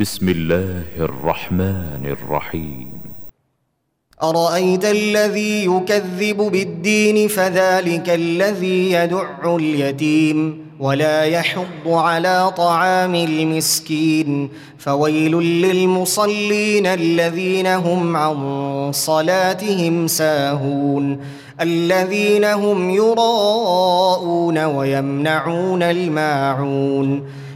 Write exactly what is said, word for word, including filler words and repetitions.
بسم الله الرحمن الرحيم. أرأيت الذي يكذب بالدين فذلك الذي يدع اليتيم ولا يحض على طعام المسكين فويل للمصلين الذين هم عن صلاتهم ساهون الذين هم يراءون ويمنعون الماعون